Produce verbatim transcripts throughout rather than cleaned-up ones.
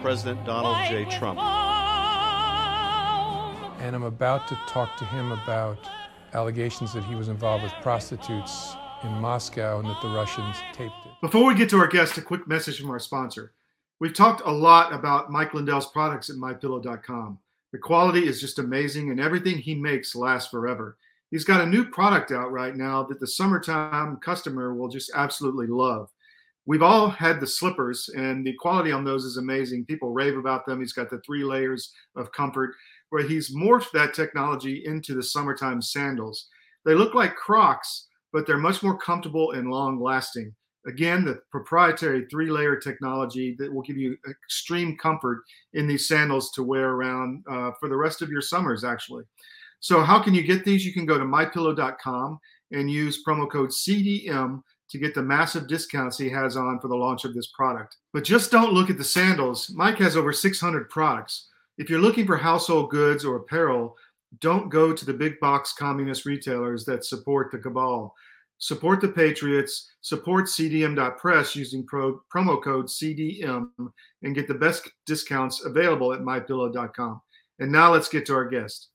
President Donald J. Trump. And I'm about to talk to him about allegations that he was involved with prostitutes in Moscow and that the Russians taped it. Before we get to our guest, a quick message from our sponsor. We've talked a lot about Mike Lindell's products at My Pillow dot com. The quality is just amazing, and everything he makes lasts forever. He's got a new product out right now that the summertime customer will just absolutely love. We've all had the slippers, and the quality on those is amazing. People rave about them. He's got the three layers of comfort, where he's morphed that technology into the summertime sandals. They look like Crocs, but they're much more comfortable and long-lasting. Again, the proprietary three-layer technology that will give you extreme comfort in these sandals to wear around uh, for the rest of your summers, actually. So how can you get these? You can go to My Pillow dot com and use promo code C D M to get the massive discounts he has on for the launch of this product. But just don't look at the sandals. Mike has over six hundred products. If you're looking for household goods or apparel, don't go to the big box communist retailers that support the cabal. Support the Patriots, support C D M dot press using pro, promo code C D M, and get the best discounts available at My Pillow dot com. And now let's get to our guest.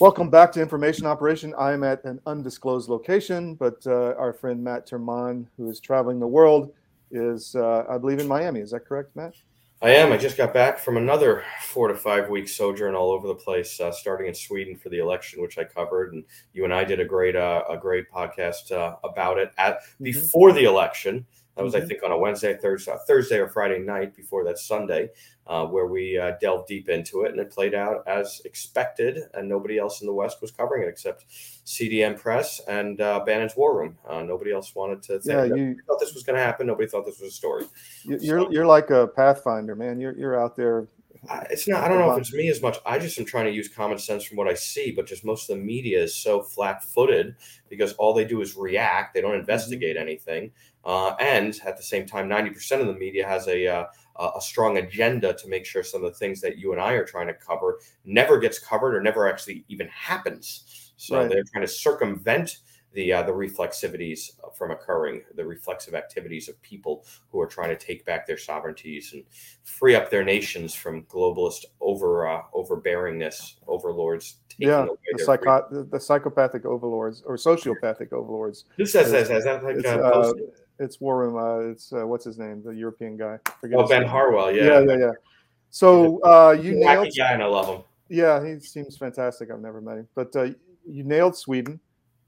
Welcome back to Information Operation. I am at an undisclosed location, but uh, our friend Matt Tyrmand, who is traveling the world, is, uh, I believe, in Miami. Is that correct, Matt? I am. I just got back from another four to five week sojourn all over the place, uh, starting in Sweden for the election, which I covered. And you and I did a great uh, a great podcast uh, about it at before the election. That was, mm-hmm. I think, on a Wednesday, Thursday, Thursday or Friday night before that Sunday, uh, where we uh, delved deep into it. And it played out as expected. And nobody else in the West was covering it except C D M Press and uh, Bannon's War Room. Uh, nobody else wanted to think. Yeah, you thought this was going to happen. Nobody thought this was a story. You, you're so, you're like a pathfinder, man. You're you're out there. I, it's not. I don't know if it's me as much. I just am trying to use common sense from what I see. But just most of the media is so flat-footed because all they do is react. They don't investigate mm-hmm. anything. Uh, and at the same time, ninety percent of the media has a uh, a strong agenda to make sure some of the things that you and I are trying to cover never gets covered or never actually even happens. So right. They're trying to circumvent the uh, the reflexivities from occurring, the reflexive activities of people who are trying to take back their sovereignties and free up their nations from globalist over uh, overbearingness, overlords. Taking yeah, away the, psycho- the psychopathic overlords or sociopathic overlords. Who says that? Is that like a uh, It's War Room. Uh, it's uh, what's his name, the European guy. Forget oh, Ben name. Harwell. Yeah, yeah, yeah. yeah. So uh, you he's nailed. Guy and I love him. Yeah, he seems fantastic. I've never met him, but uh, you nailed Sweden,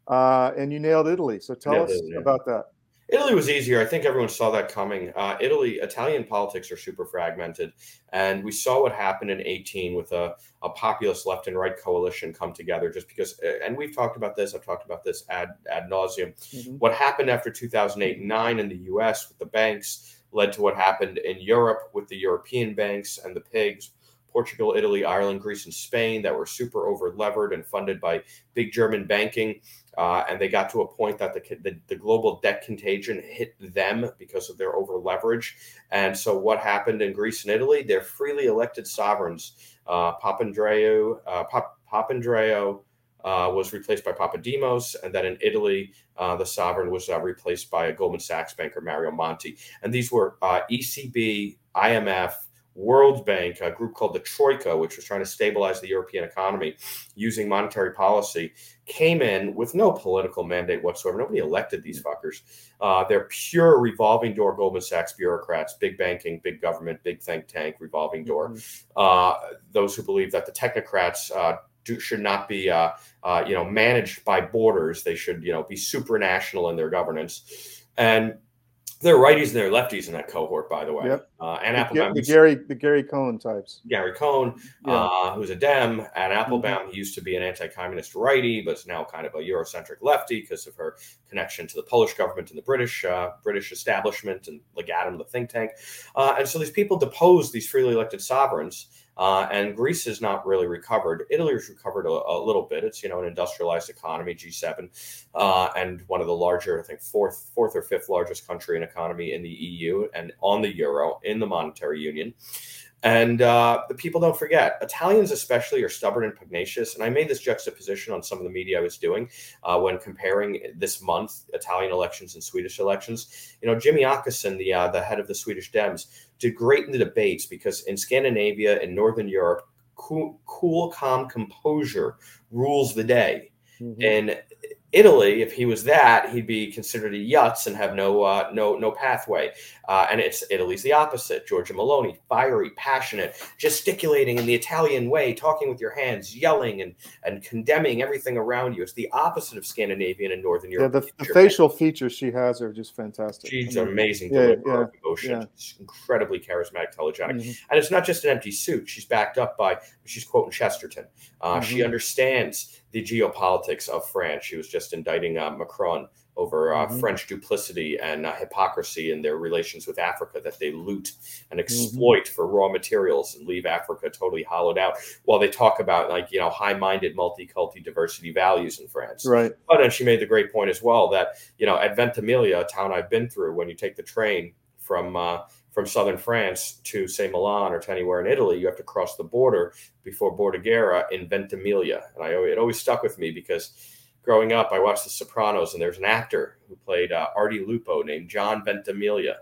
uh, and you nailed Italy. So tell nailed us Italy. about that. Italy was easier. I think everyone saw that coming. Uh, Italy, Italian politics are super fragmented. And we saw what happened in eighteen with a, a populist left and right coalition come together just because, and we've talked about this, I've talked about this ad, ad nauseum. Mm-hmm. What happened after two thousand eight and nine in the U S with the banks led to what happened in Europe with the European banks and the pigs. Portugal, Italy, Ireland, Greece, and Spain that were super over-levered and funded by big German banking. Uh, and they got to a point that the, the the global debt contagion hit them because of their over-leverage. And so what happened in Greece and Italy? Their freely elected sovereigns, uh, Papandreou, uh, Pap- Papandreou uh, was replaced by Papademos. And then in Italy, uh, the sovereign was uh, replaced by a Goldman Sachs banker, Mario Monti. And these were uh, E C B, I M F, World Bank, a group called the Troika, which was trying to stabilize the European economy using monetary policy, came in with no political mandate whatsoever. Nobody elected these fuckers. Uh, they're pure revolving door Goldman Sachs bureaucrats, big banking, big government, big think tank, revolving door. Mm-hmm. Uh, those who believe that the technocrats uh, do, should not be uh, uh, you know, managed by borders. They should you know, be supranational in their governance. And There are righties and there are lefties in that cohort, by the way. Yep. Uh, and Applebaum, the, the Gary, the Gary Cohn types. Gary Cohn, yeah. uh, who's a Dem, and Applebaum, mm-hmm. he used to be an anti-communist righty, but is now kind of a Eurocentric lefty because of her connection to the Polish government and the British uh, British establishment and Legatum, the think tank. Uh, and so these people depose these freely elected sovereigns. Uh, and Greece has not really recovered. Italy has recovered a, a little bit. It's, you know, an industrialized economy, G seven, uh, and one of the larger, I think, fourth, fourth or fifth largest country and economy in the E U and on the euro in the monetary union. And uh, the people don't forget. Italians especially are stubborn and pugnacious. And I made this juxtaposition on some of the media I was doing uh, when comparing this month Italian elections and Swedish elections. You know, Jimmy Akesson, the uh, the head of the Swedish Dems, did great in the debates because in Scandinavia and Northern Europe, cool, cool calm composure rules the day. Mm-hmm. And Italy, if he was that, he'd be considered a yutz and have no uh, no no pathway. Uh, and it's Italy's the opposite. Giorgia Meloni, fiery, passionate, gesticulating in the Italian way, talking with your hands, yelling and and condemning everything around you. It's the opposite of Scandinavian and Northern Europe. Yeah, the, the facial features she has are just fantastic. She's I mean, amazing. Yeah, yeah, emotion. Yeah. She's incredibly charismatic, telegenic. Mm-hmm. And it's not just an empty suit. She's backed up by, she's quoting Chesterton. Uh, mm-hmm. She understands the geopolitics of France. She was just indicting uh, Macron over uh, mm-hmm. French duplicity and uh, hypocrisy in their relations with Africa, that they loot and exploit mm-hmm. for raw materials and leave Africa totally hollowed out while they talk about, like, you know, high-minded multi-culti diversity values in France. Right. But and she made the great point as well that, you know, at Ventimiglia, a town I've been through, when you take the train from uh, from southern France to, say, Milan or to anywhere in Italy, you have to cross the border before Bordighera in Ventimiglia. And I, it always stuck with me because growing up, I watched The Sopranos, and there's an actor who played uh, Artie Lupo named John Ventimiglia.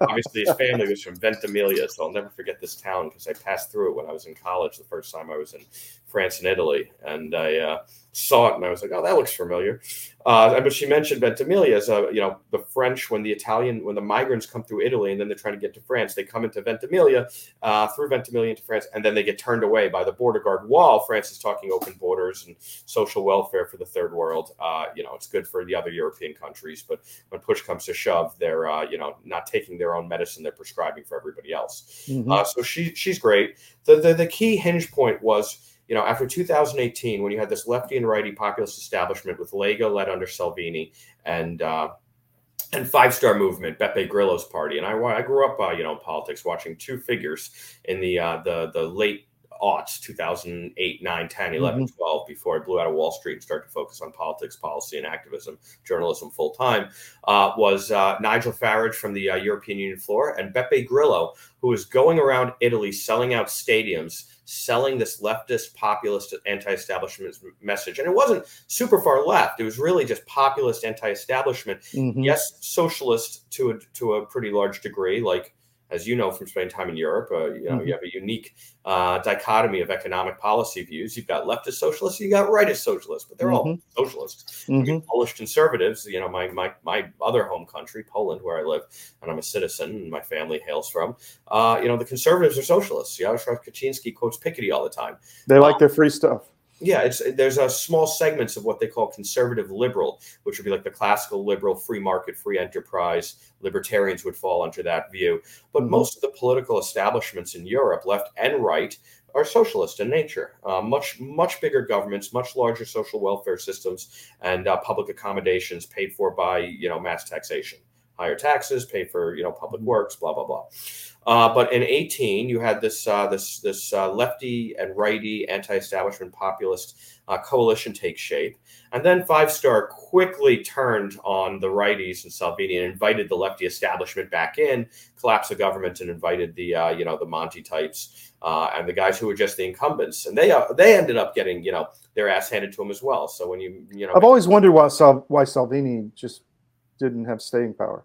Obviously, his family was from Ventimiglia, so I'll never forget this town because I passed through it when I was in college the first time I was in France and Italy, and I uh, saw it, and I was like, "Oh, that looks familiar." Uh, but she mentioned Ventimiglia as a, you know, the French when the Italian when the migrants come through Italy and then they're trying to get to France, they come into Ventimiglia uh, through Ventimiglia into France, and then they get turned away by the border guard wall. France is talking open borders and social welfare for the third world. Uh, you know, it's good for the other European countries, but when push comes to shove, they're uh, you know not taking their own medicine; they're prescribing for everybody else. Mm-hmm. Uh, so she she's great. The, the the key hinge point was, you know, after two thousand eighteen, when you had this lefty and righty populist establishment with Lega led under Salvini and uh, and Five Star Movement, Beppe Grillo's party, and I, I grew up, uh, you know, in politics, watching two figures in the uh, the the late aughts, two thousand eight, nine, ten, eleven, mm-hmm. twelve, before I blew out of Wall Street and started to focus on politics, policy, and activism, journalism full time, uh, was uh, Nigel Farage from the uh, European Union floor and Beppe Grillo, who was going around Italy selling out stadiums, selling this leftist, populist, anti-establishment message. And it wasn't super far left. It was really just populist, anti-establishment. Mm-hmm. Yes, socialist to a, to a pretty large degree, like, as you know from spending time in Europe, uh, you know mm-hmm. you have a unique uh, dichotomy of economic policy views. You've got leftist socialists, you got rightist socialists, but they're mm-hmm. all socialists. Mm-hmm. Polish conservatives, you know, my, my my other home country, Poland, where I live, and I'm a citizen, and my family hails from. Uh, you know, the conservatives are socialists. Jaroslaw Kaczynski quotes Piketty all the time. They like um, their free stuff. Yeah, it's, there's a small segments of what they call conservative liberal, which would be like the classical liberal, free market, free enterprise. Libertarians would fall under that view. But mm-hmm. most of the political establishments in Europe, left and right, are socialist in nature. Uh, much, much bigger governments, much larger social welfare systems, and uh, public accommodations paid for by, you know, mass taxation. Higher taxes, pay for, you know, public works, blah, blah, blah. Uh, but in eighteen, you had this uh, this this uh, lefty and righty anti-establishment populist uh, coalition take shape. And then Five Star quickly turned on the righties and Salvini and invited the lefty establishment back in, collapsed the government, and invited the, uh, you know, the Monti types uh, and the guys who were just the incumbents. And they uh, they ended up getting, you know, their ass handed to them as well. So when you, you know. I've always wondered why Sal- why Salvini just didn't have staying power.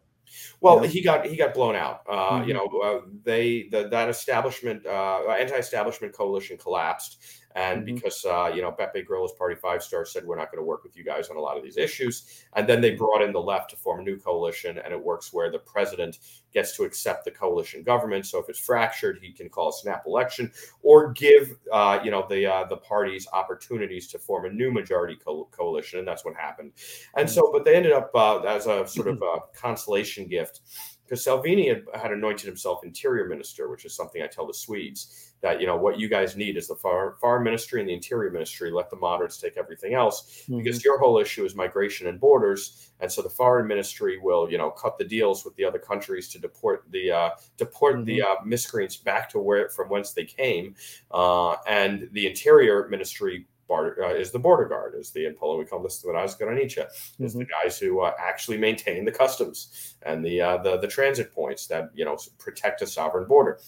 Well, yeah. he got he got blown out. Uh, mm-hmm. You know, uh, they the, that establishment uh, anti-establishment coalition collapsed, And mm-hmm. because, uh, you know, Beppe Grillo's party Five Star said, we're not going to work with you guys on a lot of these issues. And then they brought in the left to form a new coalition. And it works where the president gets to accept the coalition government. So if it's fractured, he can call a snap election or give, uh, you know, the uh, the parties opportunities to form a new majority co- coalition. And that's what happened. And so but they ended up uh, as a sort of a consolation gift. Because Salvini had, had anointed himself interior minister, which is something I tell the Swedes, that, you know, what you guys need is the foreign, foreign ministry and the interior ministry. Let the moderates take everything else, mm-hmm. because your whole issue is migration and borders. And so the foreign ministry will, you know, cut the deals with the other countries to deport the uh, deport mm-hmm. the uh, miscreants back to where from whence they came. Uh, and the interior ministry Bar, uh, is the border guard, is the, in Poland we call this the Granice, is the guys who uh, actually maintain the customs and the, uh, the the transit points that, you know, protect a sovereign border.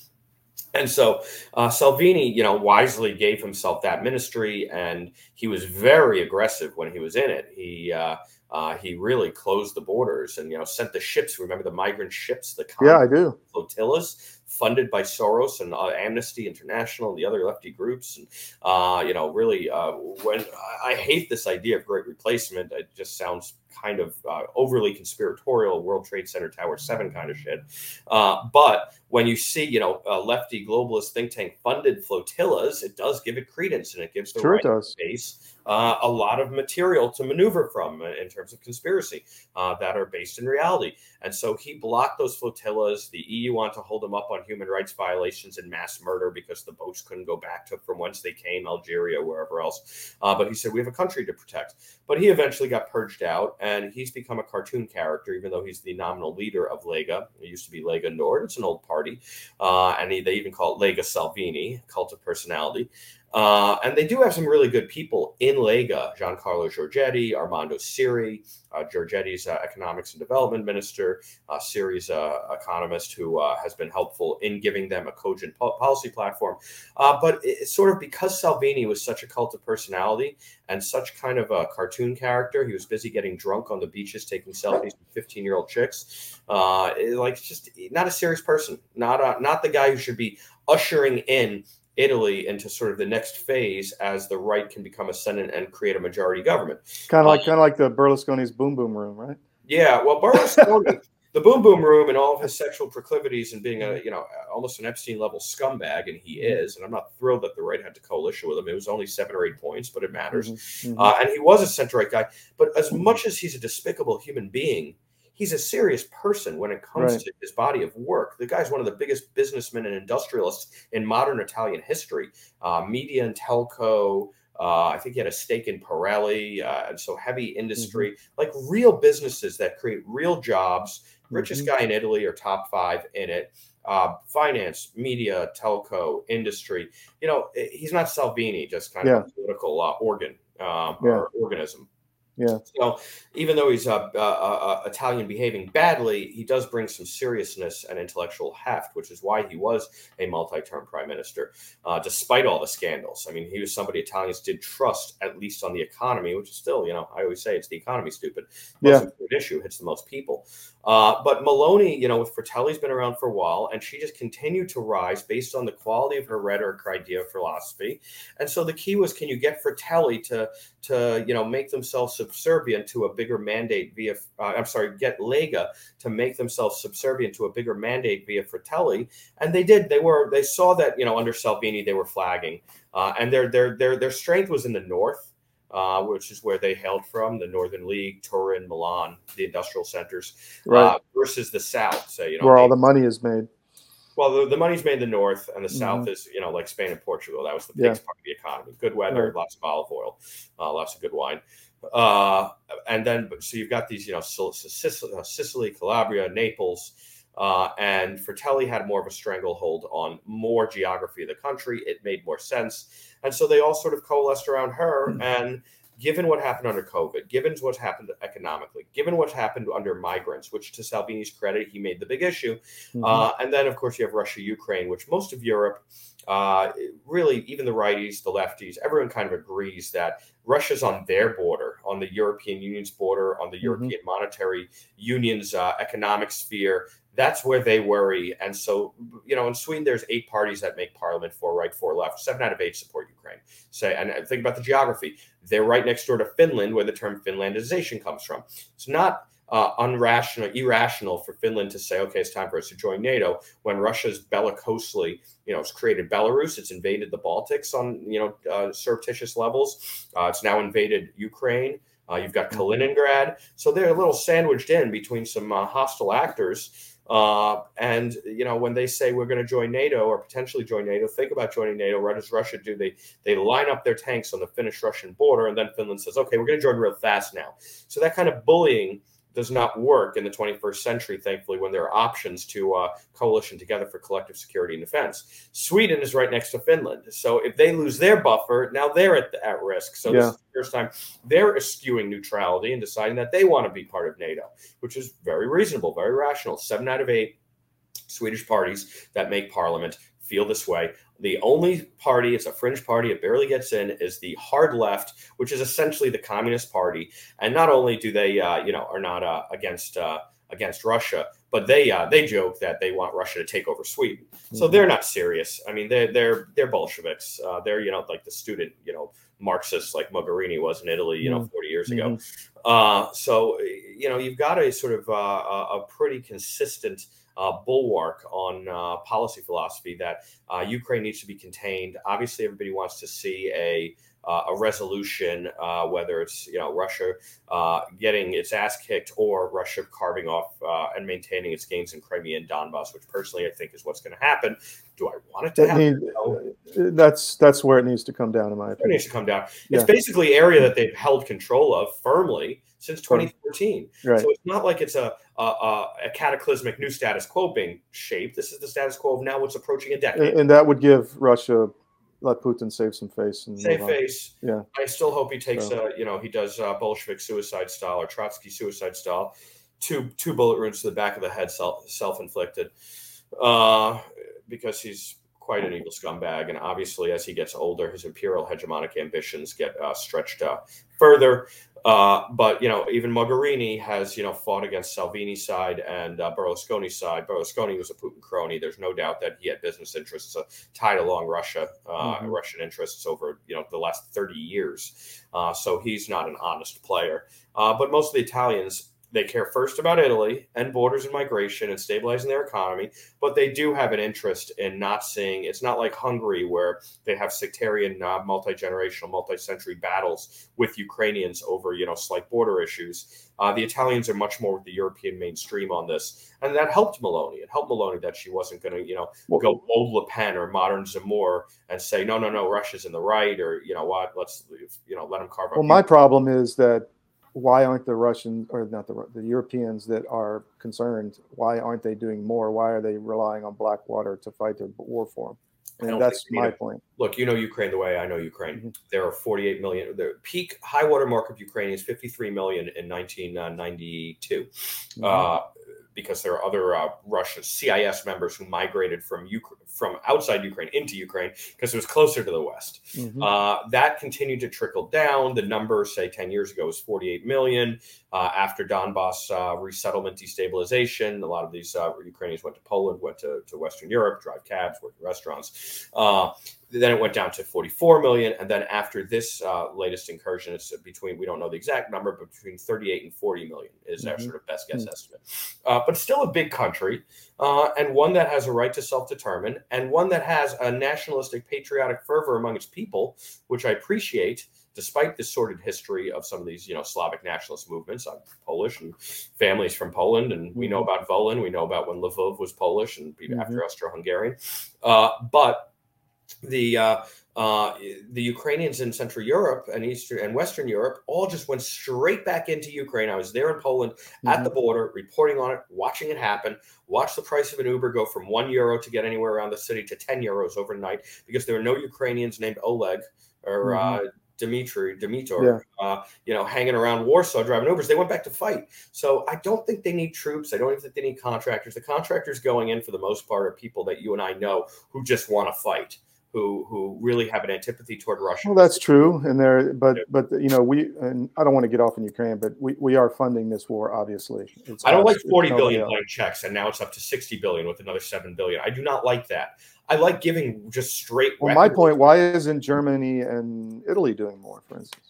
And so uh, Salvini, you know, wisely gave himself that ministry, and he was very aggressive when he was in it. He uh, uh, he really closed the borders and, you know, sent the ships. Remember the migrant ships, the yeah, I do. flotillas, funded by Soros and uh, Amnesty International and the other lefty groups. And, uh, you know, really, uh, when I hate this idea of great replacement, it just sounds kind of uh, overly conspiratorial, World Trade Center Tower seven kind of shit. Uh, but when you see, you know, uh, lefty globalist think tank funded flotillas, it does give it credence, and it gives the sure right space uh, a lot of material to maneuver from in terms of conspiracy uh, that are based in reality. And so he blocked those flotillas. The E U wanted to hold him up on human rights violations and mass murder because the boats couldn't go back to from whence they came, Algeria, wherever else. Uh, but he said, we have a country to protect. But he eventually got purged out, and he's become a cartoon character, even though he's the nominal leader of Lega. It used to be Lega Nord. It's an old party. Uh, and he, they even call it Lega Salvini, cult of personality. Uh, and they do have some really good people in Lega, Giancarlo Giorgetti, Armando Siri, uh, Giorgetti's uh, economics and development minister, uh, Siri's uh, economist who uh, has been helpful in giving them a cogent po- policy platform. Uh, but it's sort of because Salvini was such a cult of personality and such kind of a cartoon character, he was busy getting drunk on the beaches, taking selfies with fifteen-year-old chicks. Uh, it, like just not a serious person, not a, not the guy who should be ushering in Italy into sort of the next phase as the right can become ascendant and create a majority government. Kind of like, um, kind of like the Berlusconi's boom boom room, right? Yeah, well, Berlusconi, the boom boom room, and all of his sexual proclivities, and being a, you know, almost an Epstein level scumbag, and he is. And I'm not thrilled that the right had to coalition with him. It was only seven or eight points, but it matters. Mm-hmm. Uh, and he was a center right guy, but as much as he's a despicable human being, he's a serious person when it comes right. to his body of work. The guy's one of the biggest businessmen and industrialists in modern Italian history, uh, media and telco. Uh, I think he had a stake in Pirelli, uh, and so heavy industry, mm-hmm. like real businesses that create real jobs. Richest mm-hmm. guy in Italy or top five in it. Uh, finance, media, telco, industry. You know, he's not Salvini, just kind yeah. of a political uh, organ um, yeah. or organism. Yeah. So even though he's uh, uh, uh, Italian behaving badly, he does bring some seriousness and intellectual heft, which is why he was a multi-term prime minister, uh, despite all the scandals. I mean, he was somebody Italians did trust, at least on the economy, which is still, you know, I always say it's the economy, stupid. Most yeah. An issue hits the most people. Uh, but Meloni, you know, with Fratelli's been around for a while, and she just continued to rise based on the quality of her rhetoric, idea, philosophy. And so the key was, can you get Fratelli to, to you know, make themselves subservient to a bigger mandate via, uh, I'm sorry, get Lega to make themselves subservient to a bigger mandate via Fratelli. And they did. They were, they saw that, you know, under Salvini, they were flagging. Uh, and their, their, their, their strength was in the north, uh, which is where they hailed from, the Northern League, Turin, Milan, the industrial centers, right. uh, versus the south. So, you know, where they, all the money is made. Well, the, the money's made in the north, and the mm-hmm. south is, you know, like Spain and Portugal. That was the biggest yeah. part of the economy. Good weather, right. lots of olive oil, uh, lots of good wine. Uh, and then, so you've got these, you know, Sicily, Calabria, Naples, uh, and Fratelli had more of a stranglehold on more geography of the country. It made more sense. And so they all sort of coalesced around her. Mm-hmm. And given what happened under COVID, given what's happened economically, given what's happened under migrants, which to Salvini's credit, he made the big issue. Mm-hmm. Uh, and then, of course, you have Russia, Ukraine, which most of Europe uh, really even the righties, the lefties, everyone kind of agrees that Russia's on their border, on the European Union's border, on the mm-hmm. European Monetary Union's uh, economic sphere. That's where they worry. And so, you know, in Sweden, there's eight parties that make parliament, four right, four left. Seven out of eight support Ukraine. Say, so, and think about the geography. They're right next door to Finland, where the term Finlandization comes from. It's not uh, unrational, irrational for Finland to say, okay, it's time for us to join NATO when Russia's bellicosely, you know, it's created Belarus. It's invaded the Baltics on, you know, uh, surreptitious levels. Uh, it's now invaded Ukraine. Uh, you've got Kaliningrad. So they're a little sandwiched in between some uh, hostile actors. Uh, and, you know, when they say we're going to join NATO or potentially join NATO, think about joining NATO. What does Russia do? They they line up their tanks on the Finnish-Russian border. And then Finland says, OK, we're going to join real fast now. So that kind of bullying does not work in the twenty-first century, thankfully, when there are options to uh, coalition together for collective security and defense. Sweden is right next to Finland. So if they lose their buffer, now they're at the, at risk. So yeah. This is the first time they're eschewing neutrality and deciding that they want to be part of NATO, which is very reasonable, very rational. Seven out of eight Swedish parties that make parliament feel this way. The only party, it's a fringe party, it barely gets in, is the hard left, which is essentially the Communist Party. And not only do they, uh, you know, are not uh, against uh, against Russia, but they uh, they joke that they want Russia to take over Sweden. Mm-hmm. So they're not serious. I mean, they're they're they're Bolsheviks. Uh, they're you know like the student you know Marxists like Mogherini was in Italy you mm-hmm. know forty years mm-hmm. ago. Uh, so you know you've got a sort of uh, a pretty consistent. Uh, bulwark on uh, policy philosophy that uh, Ukraine needs to be contained. Obviously, everybody wants to see a uh, a resolution, uh, whether it's you know Russia uh, getting its ass kicked or Russia carving off uh, and maintaining its gains in Crimea and Donbass, which personally I think is what's going to happen. Do I want it to that happen? Need, no. That's that's where it needs to come down, in my opinion. It needs to come down. Yeah. It's basically area that they've held control of firmly since twenty fourteen. Right. So it's not like it's a, a a cataclysmic new status quo being shaped. This is the status quo of now what's approaching a decade. And, and that would give Russia, let Putin save some face. And save face. Yeah. I still hope he takes, so. a, you know, he does uh, Bolshevik suicide style or Trotsky suicide style. Two two bullet wounds to the back of the head, self, self-inflicted, uh, because he's quite an evil scumbag. And obviously, as he gets older, his imperial hegemonic ambitions get uh, stretched uh, further. Uh, but, you know, even Mogherini has, you know, fought against Salvini's side and uh, Berlusconi's side. Berlusconi was a Putin crony. There's no doubt that he had business interests uh, tied along Russia, uh, mm-hmm. Russian interests over, you know, the last thirty years. Uh, so he's not an honest player. Uh, but most of the Italians, they care first about Italy and borders and migration and stabilizing their economy, but they do have an interest in not seeing, it's not like Hungary where they have sectarian, uh, multi-generational, multi-century battles with Ukrainians over, you know, slight border issues. Uh, the Italians are much more with the European mainstream on this. And that helped Meloni. It helped Meloni that she wasn't going to, you know, well, go old Le Pen or modern Zamor and say, no, no, no, Russia's in the right or, you know what, let's, you know, let them carve up. Well, my problem is that why aren't the Russians or not the, the Europeans that are concerned? Why aren't they doing more? Why are they relying on Blackwater to fight their war for them? And that's my point. Look, you know Ukraine the way I know Ukraine. Mm-hmm. There are forty-eight million. The peak high water mark of Ukraine is fifty-three million in nineteen ninety-two, mm-hmm. uh, because there are other uh, Russian C I S members who migrated from Ukraine, from outside Ukraine into Ukraine because it was closer to the West. Mm-hmm. Uh, that continued to trickle down. The number, say, ten years ago was forty-eight million. Uh, after Donbass uh, resettlement, destabilization, a lot of these uh, Ukrainians went to Poland, went to, to Western Europe, drive cabs, worked in restaurants. Uh, then it went down to forty-four million. And then after this uh, latest incursion, it's between, we don't know the exact number, but between thirty-eight and forty million is mm-hmm. our sort of best guess mm-hmm. estimate. Uh, but still a big country. Uh, and one that has a right to self-determine, and one that has a nationalistic, patriotic fervor among its people, which I appreciate, despite the sordid history of some of these, you know, Slavic nationalist movements. I'm Polish, and families from Poland, and we know about Volyn. We know about when Lviv was Polish, and mm-hmm. after Austro-Hungarian. Uh, but the uh, uh, the Ukrainians in Central Europe and Eastern and Western Europe all just went straight back into Ukraine. I was there in Poland mm-hmm. at the border, reporting on it, watching it happen. Watch the price of an Uber go from one euro to get anywhere around the city to ten euros overnight because there were no Ukrainians named Oleg or mm-hmm. uh, Dmitry, Dmitor, yeah. uh, you know, hanging around Warsaw driving Ubers. They went back to fight. So I don't think they need troops. I don't even think they need contractors. The contractors going in for the most part are people that you and I know who just want to fight. who who really have an antipathy toward Russia. Well, that's true, and there, but but you know, we, and I don't want to get off in Ukraine, but we, we are funding this war. Obvioiously, it's I don't like forty billion blank checks, and now it's up to sixty billion with another seven billion. I do not like that. I like giving just straight. Well, my point: why isn't Germany and Italy doing more, for instance?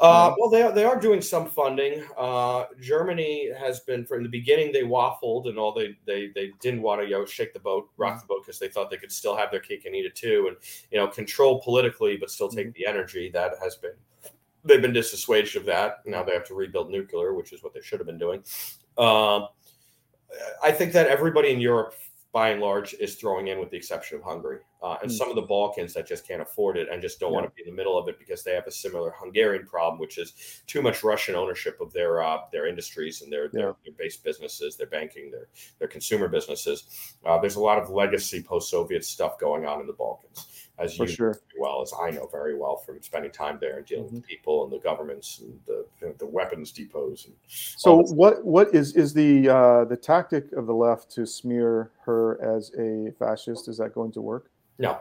Uh, well, they are, they are doing some funding. Uh, Germany has been, from the beginning, they waffled and all. They they they didn't want to, you know, shake the boat, rock the boat, because they thought they could still have their cake and eat it too, and you know, control politically but still take the energy. That has been, they've been dissuaded of that. Now they have to rebuild nuclear, which is what they should have been doing. Uh, I think that everybody in Europe, by and large, is throwing in, with the exception of Hungary uh, and mm. some of the Balkans that just can't afford it and just don't yeah. want to be in the middle of it, because they have a similar Hungarian problem, which is too much Russian ownership of their uh, their industries and their, yeah. their their base businesses, their banking, their their consumer businesses. Uh, there's a lot of legacy post-Soviet stuff going on in the Balkans, as For you sure. know very well, as I know very well from spending time there and dealing mm-hmm. with people and the governments and the the weapons depots. And so what what is is the uh, the tactic of the left to smear her as a fascist? Is that going to work? No.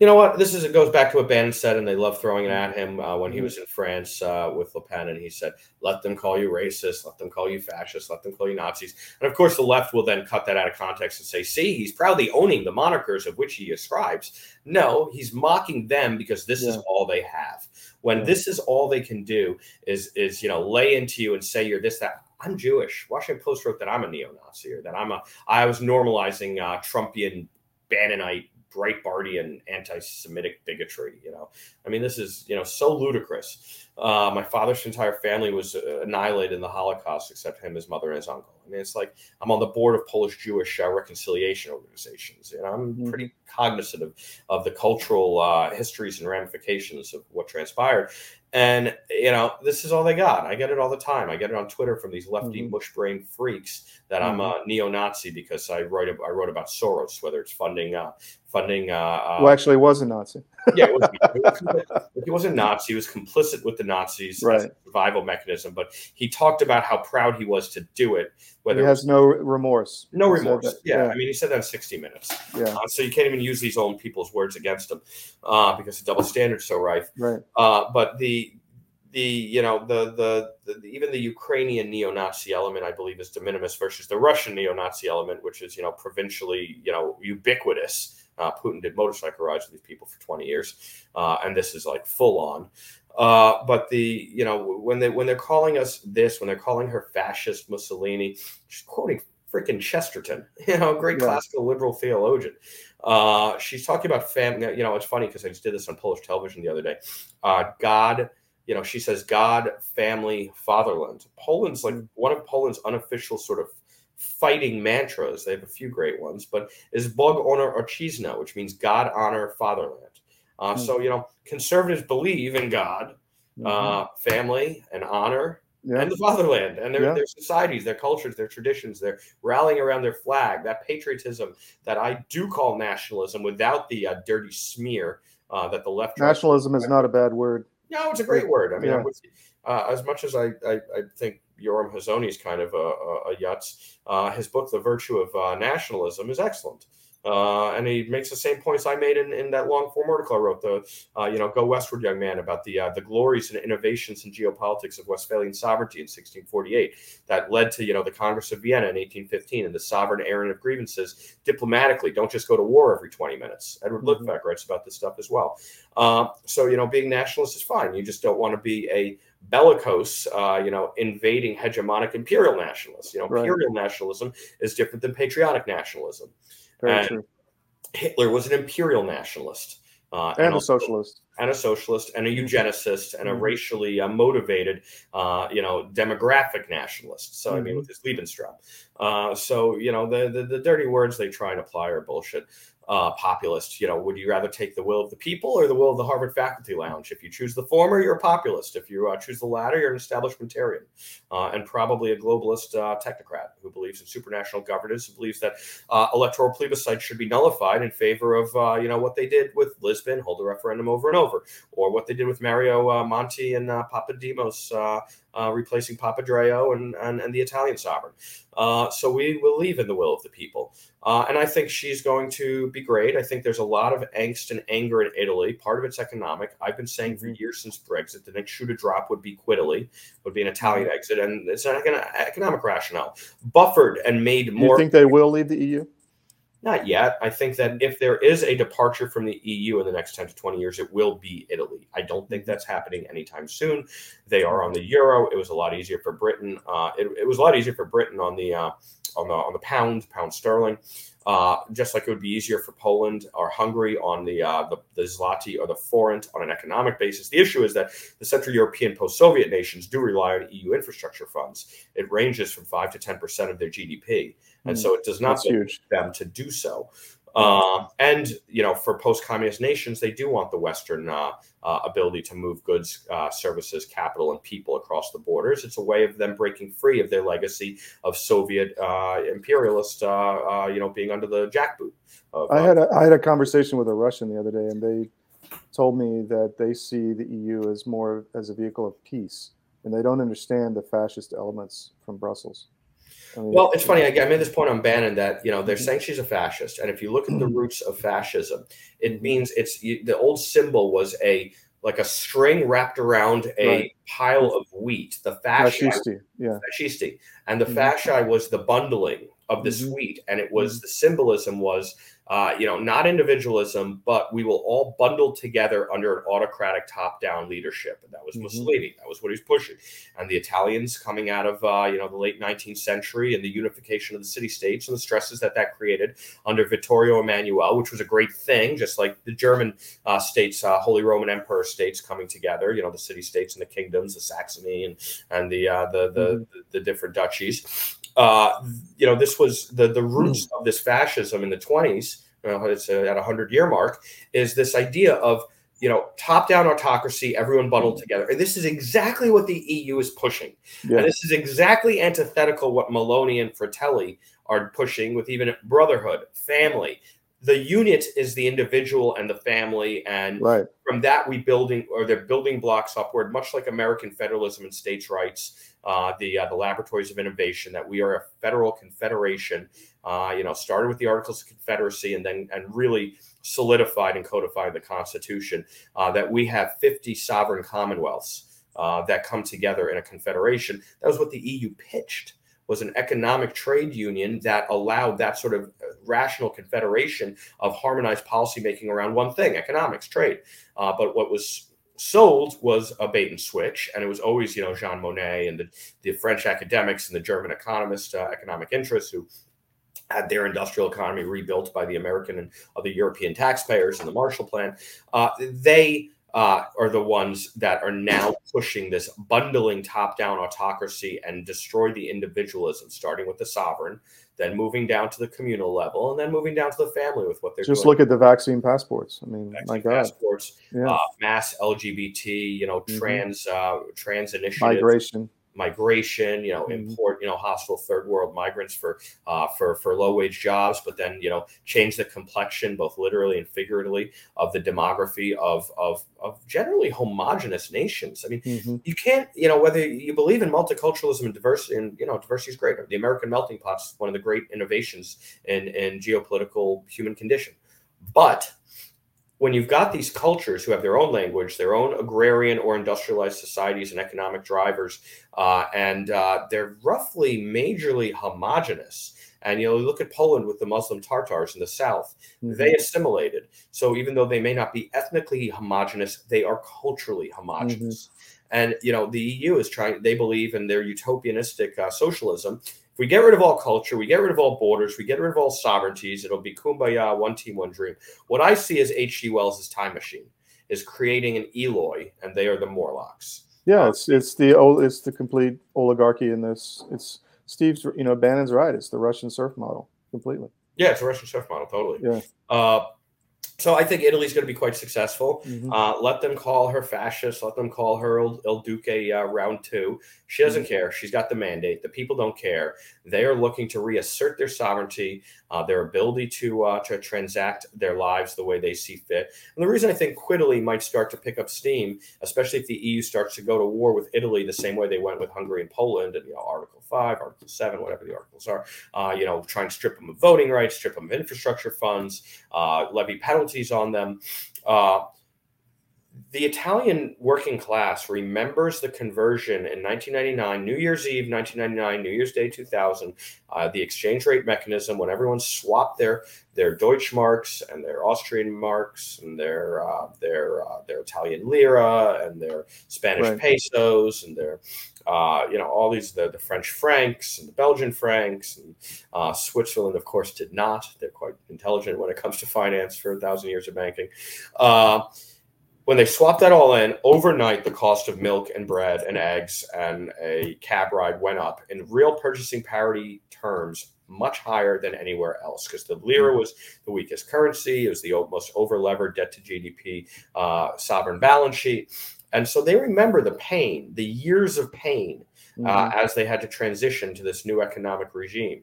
You know what? This is it goes back to what Bannon said, and they love throwing it at him uh, when he was in France uh, with Le Pen, and he said, "Let them call you racist, let them call you fascist, let them call you Nazis." And of course, the left will then cut that out of context and say, "See, he's proudly owning the monikers of which he ascribes." No, he's mocking them because this yeah. is all they have. When yeah. this is all they can do is is you know lay into you and say you're this, that. I'm Jewish. Washington Post wrote that I'm a neo-Nazi, or that I'm a I was normalizing uh, Trumpian, Bannonite, Breitbartian anti-Semitic bigotry. You know, I mean, this is, you know, so ludicrous. Uh, my father's entire family was uh, annihilated in the Holocaust, except him, his mother, and his uncle. I mean, it's like I'm on the board of Polish-Jewish uh, reconciliation organizations, and I'm mm-hmm. pretty cognizant of, of the cultural uh, histories and ramifications of what transpired. And, you know, this is all they got. I get it all the time. I get it on Twitter from these lefty mm-hmm. mush-brain freaks that mm-hmm. I'm a neo-Nazi because I write I wrote about Soros, whether it's funding uh, funding. Uh, well, actually, he was a Nazi. yeah, it was, it was, he wasn't Nazi. He was complicit with the Nazis right. as a survival mechanism. But he talked about how proud he was to do it. Whether he has no remorse. No remorse. Yeah. yeah. I mean, he said that in sixty minutes. Yeah. Uh, so you can't even use these old people's words against him uh, because the double standard's so rife. Right. Uh, but the the you know the, the the even the Ukrainian neo-Nazi element, I believe, is de minimis versus the Russian neo-Nazi element, which is you know provincially you know ubiquitous. Uh, Putin did motorcycle rides with these people for twenty years, uh, and this is like full on. Uh, but the you know when they when they're calling us this, when they're calling her fascist Mussolini, she's quoting freaking Chesterton, you know, great yeah. classical liberal theologian. Uh, she's talking about family. You know, it's funny because I just did this on Polish television the other day. Uh, God, you know, she says God, family, fatherland. Poland's like one of Poland's unofficial sort of fighting mantras. They have a few great ones, but is Bog honor ojczyzna, which means God, honor, fatherland. Uh, mm-hmm. So, you know, conservatives believe in God, mm-hmm. uh, family, and honor, yeah. and the fatherland, and their, yeah. their societies, their cultures, their traditions, their rallying around their flag, that patriotism that I do call nationalism without the uh, dirty smear uh, that the left. Nationalism is not a bad word. No, it's a great word. I mean, yeah. uh, as much as I, I, I think Yoram Hazoni's kind of a, a, a yutz, uh, his book, The Virtue of uh, Nationalism, is excellent. Uh, and he makes the same points I made in, in that long form article I wrote, the uh, you know Go Westward, Young Man, about the uh, the glories and innovations in geopolitics of Westphalian sovereignty in sixteen forty-eight that led to you know the Congress of Vienna in eighteen fifteen and the sovereign errand of grievances diplomatically. Don't just go to war every twenty minutes. Edward mm-hmm. Luttfak writes about this stuff as well. Uh, so you know being nationalist is fine. You just don't want to be a bellicose, uh, you know, invading hegemonic imperial nationalists. You know, right. Imperial nationalism is different than patriotic nationalism. Very and true. Hitler was an imperial nationalist. Uh, and, and a socialist. And a socialist and a eugenicist and mm-hmm. a racially uh, motivated, uh, you know, demographic nationalist. So, mm-hmm. I mean, with his Liebenstrom. Uh, so, you know, the, the, the dirty words they try and apply are bullshit. Uh, populist, you know, would you rather take the will of the people or the will of the Harvard faculty lounge? If you choose the former, you're a populist. If you uh, choose the latter, you're an establishmentarian uh, and probably a globalist uh, technocrat who believes in supranational governance and believes that uh, electoral plebiscites should be nullified in favor of, uh, you know, what they did with Lisbon, hold a referendum over and over, or what they did with Mario uh, Monti and uh, Papademos uh, uh, replacing Papandreou and, and, and the Italian sovereign. Uh, so we believe in the will of the people. Uh, and I think she's going to be great. I think there's a lot of angst and anger in Italy. Part of it's economic. I've been saying for years since Brexit, the next shoe to drop would be Quit Italy, would be an Italian exit. And it's an economic rationale. Buffered and made more. You think they will leave the E U? Not yet. I think that if there is a departure from the E U in the next ten to twenty years, it will be Italy. I don't think that's happening anytime soon. They are on the euro. It was a lot easier for Britain. Uh, it, it was a lot easier for Britain on the uh, on the on the pound, pound sterling. Uh, just like it would be easier for Poland or Hungary on the, uh, the the zloty or the forint on an economic basis. The issue is that the Central European post-Soviet nations do rely on E U infrastructure funds. It ranges from five to ten percent of their G D P. And mm, so it does not benefit them to do so. Uh, and, you know, for post-communist nations, they do want the Western uh, uh, ability to move goods, uh, services, capital, and people across the borders. It's a way of them breaking free of their legacy of Soviet uh, imperialist, uh, uh, you know, being under the jackboot. Of, uh, I had a, I had a conversation with a Russian the other day, and they told me that they see the E U as more as a vehicle of peace, and they don't understand the fascist elements from Brussels. I mean, well, it's funny. I made this point on Bannon that, you know, they're saying she's a fascist. And if you look at the roots of fascism, it means it's the old symbol was a like a string wrapped around a right. pile of wheat. The fasci, fascisti, yeah. fascisti. And the mm-hmm. fasci was the bundling of this mm-hmm. wheat. And it was the symbolism was, uh, you know, not individualism, but we will all bundle together under an autocratic top-down leadership. And that was mm-hmm. Mussolini. That was what he was pushing. And the Italians coming out of, uh, you know, the late nineteenth century and the unification of the city-states and the stresses that that created under Vittorio Emanuele, which was a great thing, just like the German uh, states, uh, Holy Roman Emperor states coming together, you know, the city-states and the kingdoms, the Saxony and, and the, uh, the, the, mm-hmm. the, the different duchies. Uh, you know, this was the, the roots mm. of this fascism in the twenties, you know, it's a, at a hundred-year mark, is this idea of, you know, top-down autocracy, everyone bundled together. And this is exactly what the E U is pushing. Yeah. And this is exactly antithetical what Meloni and Fratelli are pushing with even brotherhood, family. The unit is the individual and the family, and right. from that we building or they're building blocks upward, much like American federalism and states' rights, uh, the uh, the laboratories of innovation. That we are a federal confederation, uh, you know, started with the Articles of Confederacy, and then and really solidified and codified the Constitution. Uh, that we have fifty sovereign commonwealths uh, that come together in a confederation. That was what the E U pitched. Was an economic trade union that allowed that sort of rational confederation of harmonized policymaking around one thing, economics, trade. Uh, but what was sold was a bait and switch. And it was always, you know, Jean Monnet and the, the French academics and the German economists, uh, economic interests who had their industrial economy rebuilt by the American and other European taxpayers and the Marshall Plan. Uh, they... Uh, are the ones that are now pushing this bundling top-down autocracy and destroy the individualism, starting with the sovereign, then moving down to the communal level, and then moving down to the family with what they're just doing. Just look at the vaccine passports. I mean, vaccine my God. Passports, yeah. uh, mass L G B T, you know, mm-hmm. trans uh, trans initiatives. Migration. Migration, you know, mm-hmm. import, you know, hostile third world migrants for uh, for for low wage jobs, but then, you know, change the complexion, both literally and figuratively, of the demography of of of generally homogenous nations. I mean, mm-hmm. you can't, you know, whether you believe in multiculturalism and diversity, and you know, diversity is great. The American melting pot is one of the great innovations in in geopolitical human condition, but when you've got these cultures who have their own language, their own agrarian or industrialized societies and economic drivers, uh, and uh, they're roughly majorly homogenous. And, you know, look at Poland with the Muslim Tartars in the south. Mm-hmm. They assimilated. So even though they may not be ethnically homogenous, they are culturally homogenous. Mm-hmm. And, you know, the E U is trying, they believe in their utopianistic uh, socialism. If we get rid of all culture, we get rid of all borders, we get rid of all sovereignties, it'll be kumbaya, one team, one dream. What I see is H G Wells' time machine is creating an Eloi, and they are the Morlocks. Yeah, it's it's the it's the complete oligarchy in this. It's Steve's, you know, Bannon's right. It's the Russian surf model completely. Yeah, it's a Russian surf model, totally. Yeah. Uh, So I think Italy's going to be quite successful. Mm-hmm. Uh, let them call her fascist. Let them call her Il, Il Duce uh, round two. She doesn't mm-hmm. care. She's got the mandate. The people don't care. They are looking to reassert their sovereignty, uh, their ability to uh, to transact their lives the way they see fit. And the reason I think Italy might start to pick up steam, especially if the E U starts to go to war with Italy the same way they went with Hungary and Poland and, you know, Article five, Article seven, whatever the articles are, uh, you know, trying to strip them of voting rights, strip them of infrastructure funds, uh, levy penalties on them. Uh, the Italian working class remembers the conversion in nineteen ninety-nine, New Year's Eve, nineteen ninety-nine, New Year's Day, two thousand, uh, the exchange rate mechanism when everyone swapped their their Deutschmarks and their Austrian marks and their uh, their uh, their Italian lira and their Spanish right. pesos and their uh, you know all these the, the French francs and the Belgian francs and uh, Switzerland of course did not. They're quite intelligent when it comes to finance for a thousand years of banking. Uh, When they swapped that all in, overnight the cost of milk and bread and eggs and a cab ride went up in real purchasing parity terms much higher than anywhere else because the lira was the weakest currency. It was the most overlevered debt to G D P uh, sovereign balance sheet. And so they remember the pain, the years of pain uh, mm-hmm. as they had to transition to this new economic regime.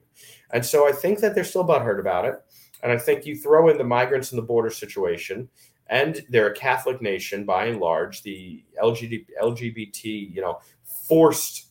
And so I think that they're still butthurt about it. And I think you throw in the migrants and the border situation. And they're a Catholic nation, by and large. The L G B T, you know, forced,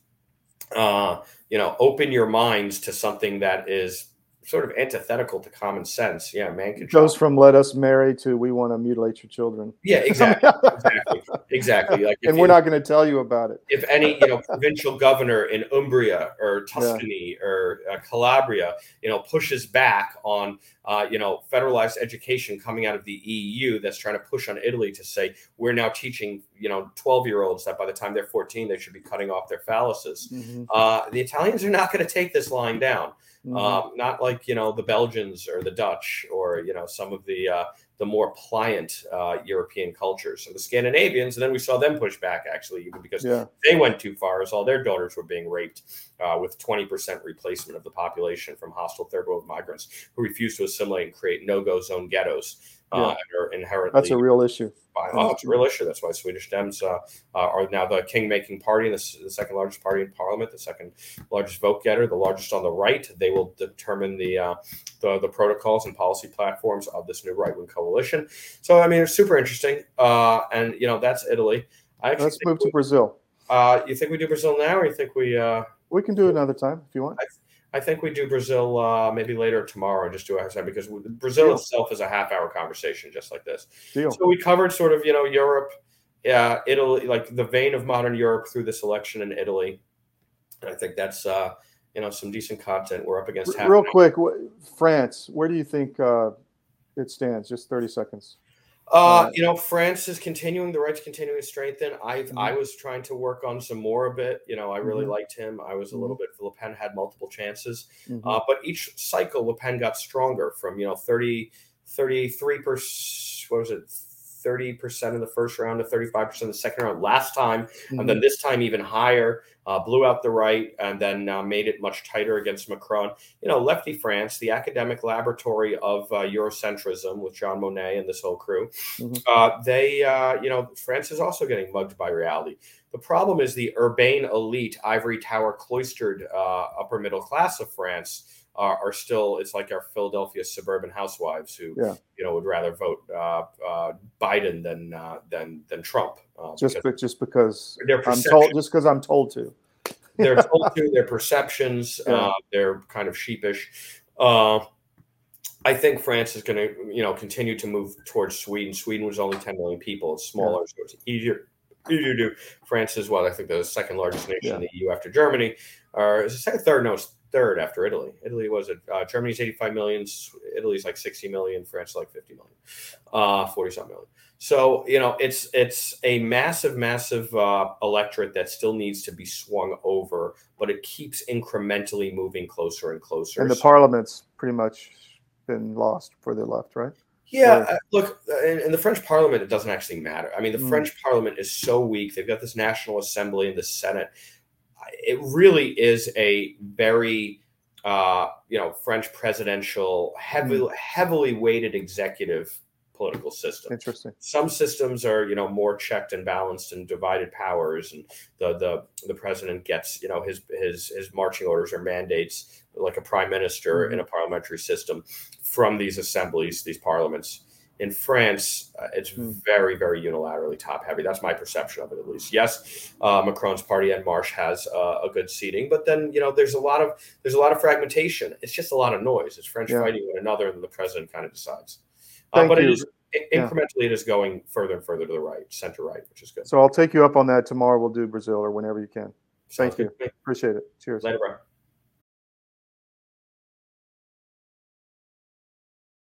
uh, you know, open your minds to something that is sort of antithetical to common sense. Yeah, man control. Goes from let us marry to we want to mutilate your children. Yeah, exactly, exactly, exactly. Like and we're you, not going to tell you about it. If any, you know, provincial governor in Umbria or Tuscany yeah. or uh, Calabria, you know, pushes back on, uh, you know, federalized education coming out of the E U that's trying to push on Italy to say we're now teaching, you know, twelve-year-olds that by the time they're fourteen, they should be cutting off their phalluses. Mm-hmm. Uh, the Italians are not going to take this lying down. Mm-hmm. Um, not like, you know, the Belgians or the Dutch or, you know, some of the uh, the more pliant uh, European cultures and the Scandinavians. And then we saw them push back, actually, even because yeah. they went too far as all their daughters were being raped uh, with twenty percent replacement of the population from hostile third world migrants who refused to assimilate and create no-go zone ghettos. Yeah. Uh, are inherently that's a real issue. Oh, it's a real issue. That's why Swedish Dems uh, are now the king-making party, the, the second largest party in parliament, the second largest vote-getter, the largest on the right. They will determine the uh, the, the protocols and policy platforms of this new right-wing coalition. So, I mean, it's super interesting. Uh, and, you know, that's Italy. I Let's move we, to Brazil. Uh, you think we do Brazil now, or you think we uh, – we can do it another time if you want. I, I think we do Brazil uh, maybe later tomorrow, just do it because Brazil Deal. itself is a half-hour conversation just like this. Deal. So we covered sort of, you know, Europe, uh, Italy, like the vein of modern Europe through this election in Italy. And I think that's, uh, you know, some decent content we're up against. Real half quick, wh- France, where do you think uh, it stands? Just thirty seconds. Uh, you know, France is continuing, the right's continuing to strengthen. I mm-hmm. I was trying to work on some more a bit. You know, I really mm-hmm. liked him. I was a little bit, Le Pen had multiple chances. Mm-hmm. Uh, but each cycle, Le Pen got stronger from, you know, thirty, thirty-three percent, what was it, thirty percent in the first round to thirty-five percent in the second round last time. Mm-hmm. And then this time even higher, uh, blew out the right and then uh, made it much tighter against Macron. You know, lefty France, the academic laboratory of uh, Eurocentrism with Jean Monnet and this whole crew, mm-hmm. uh, they, uh, you know, France is also getting mugged by reality. The problem is the urbane elite, ivory tower cloistered uh, upper middle class of France Are, are still, it's like our Philadelphia suburban housewives who, yeah. you know, would rather vote uh, uh, Biden than uh, than than Trump. Uh, just because, be, just because I'm told, just because I'm told to. They're told to. Their perceptions, yeah. uh, they're kind of sheepish. Uh, I think France is going to, you know, continue to move towards Sweden. Sweden was only ten million people. It's smaller, yeah. so it's easier. You do. France is what I think the second largest nation yeah. in the E U after Germany, or is it second, third? No. It's third after Italy. Italy was it? Uh, Germany's eighty-five million. Italy's like sixty million. France like fifty million, uh, forty-some million. So, you know, it's it's a massive, massive uh, electorate that still needs to be swung over, but it keeps incrementally moving closer and closer. And the so, parliament's pretty much been lost for the left, right? Yeah, or, look, in, in the French parliament, it doesn't actually matter. I mean, the mm. French parliament is so weak. They've got this National Assembly and the Senate. It really is a very, uh, you know, French presidential, heavily, heavily weighted executive political system. Interesting. Some systems are, you know, more checked and balanced and divided powers, and the the the president gets, you know, his his his marching orders or mandates like a prime minister mm-hmm. in a parliamentary system from these assemblies, these parliaments. In France, uh, it's mm. very, very unilaterally top-heavy. That's my perception of it, at least. Yes, uh, Macron's party En Marche has uh, a good seating, but then you know there's a lot of there's a lot of fragmentation. It's just a lot of noise. It's French yeah. fighting one another, and the president kind of decides. Uh, but you. it is it, yeah. incrementally, it is going further and further to the right, center right, which is good. So I'll take you up on that tomorrow. We'll do Brazil or whenever you can. Sounds Thank you. Appreciate it. Cheers. Later, bro.